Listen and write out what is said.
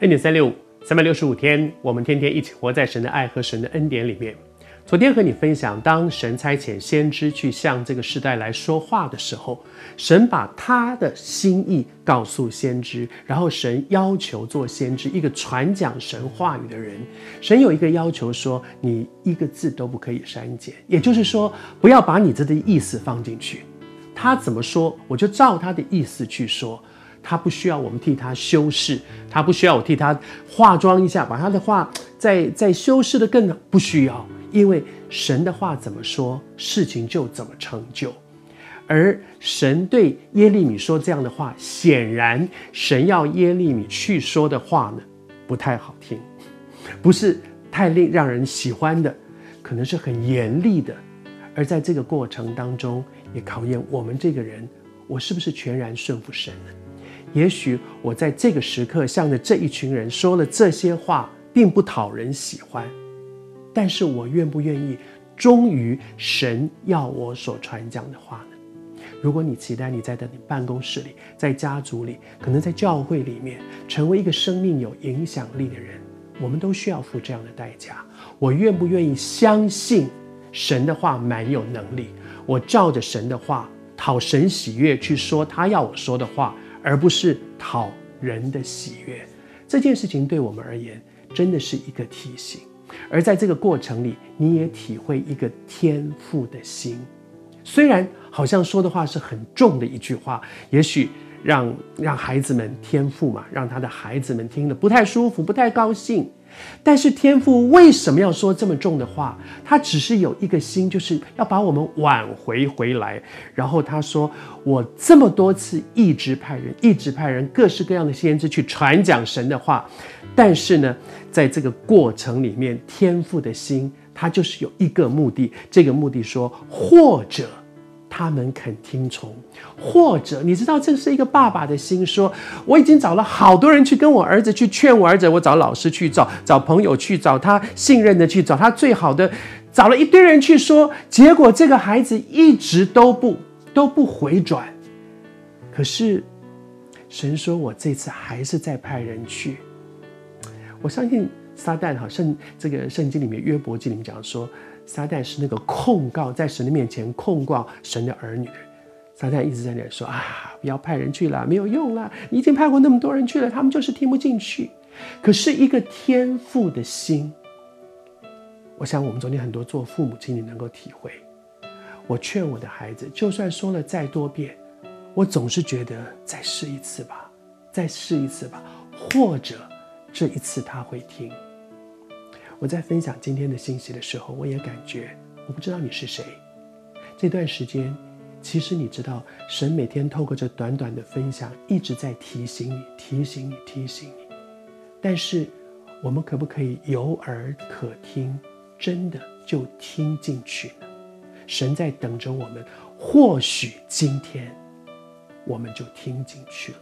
恩典365，365天，我们天天一起活在神的爱和神的恩典里面。昨天和你分享，当神差遣先知去向这个世代来说话的时候，神把他的心意告诉先知，然后神要求做先知一个传讲神话语的人，神有一个要求说，你一个字都不可以删减，也就是说，不要把你自己的意思放进去，他怎么说，我就照他的意思去说。他不需要我们替他修饰，他不需要我替他化妆一下，把他的话再修饰的更不需要，因为神的话怎么说，事情就怎么成就。而神对耶利米说这样的话，显然神要耶利米去说的话呢，不太好听，不是太让人喜欢的，可能是很严厉的。而在这个过程当中，也考验我们这个人，我是不是全然顺服神呢？也许我在这个时刻向着这一群人说了这些话，并不讨人喜欢，但是我愿不愿意忠于神要我所传讲的话呢？如果你期待你在你办公室里，在家族里，可能在教会里面成为一个生命有影响力的人，我们都需要付这样的代价。我愿不愿意相信神的话蛮有能力，我照着神的话讨神喜悦去说他要我说的话，而不是讨人的喜悦。这件事情对我们而言真的是一个提醒，而在这个过程里，你也体会一个天父的心。虽然好像说的话是很重的一句话，也许让孩子们，天父嘛，让他的孩子们听了不太舒服，不太高兴，但是天父为什么要说这么重的话？他只是有一个心，就是要把我们挽回来。然后他说，我这么多次一直派人各式各样的先知去传讲神的话，但是呢，在这个过程里面，天父的心他就是有一个目的，这个目的说，或者他们肯听从，或者你知道，这是一个爸爸的心说，我已经找了好多人去跟我儿子去劝我儿子，我找老师去，找朋友去，找他信任的去，找他最好的，找了一堆人去说，结果这个孩子一直都不回转。可是神说，我这次还是再派人去。我相信撒旦哈，这个圣经里面约伯记里面讲说，撒旦是那个控告，在神的面前控告神的儿女。撒旦一直在那里说啊，不要派人去了，没有用了，你已经派过那么多人去了，他们就是听不进去。可是一个天父的心，我想我们昨天很多做父母亲，你能够体会。我劝我的孩子，就算说了再多遍，我总是觉得再试一次吧，或者这一次他会听。我在分享今天的信息的时候，我也感觉，我不知道你是谁。这段时间，其实你知道，神每天透过这短短的分享，一直在提醒你。但是，我们可不可以有耳可听，真的就听进去呢？神在等着我们，或许今天我们就听进去了。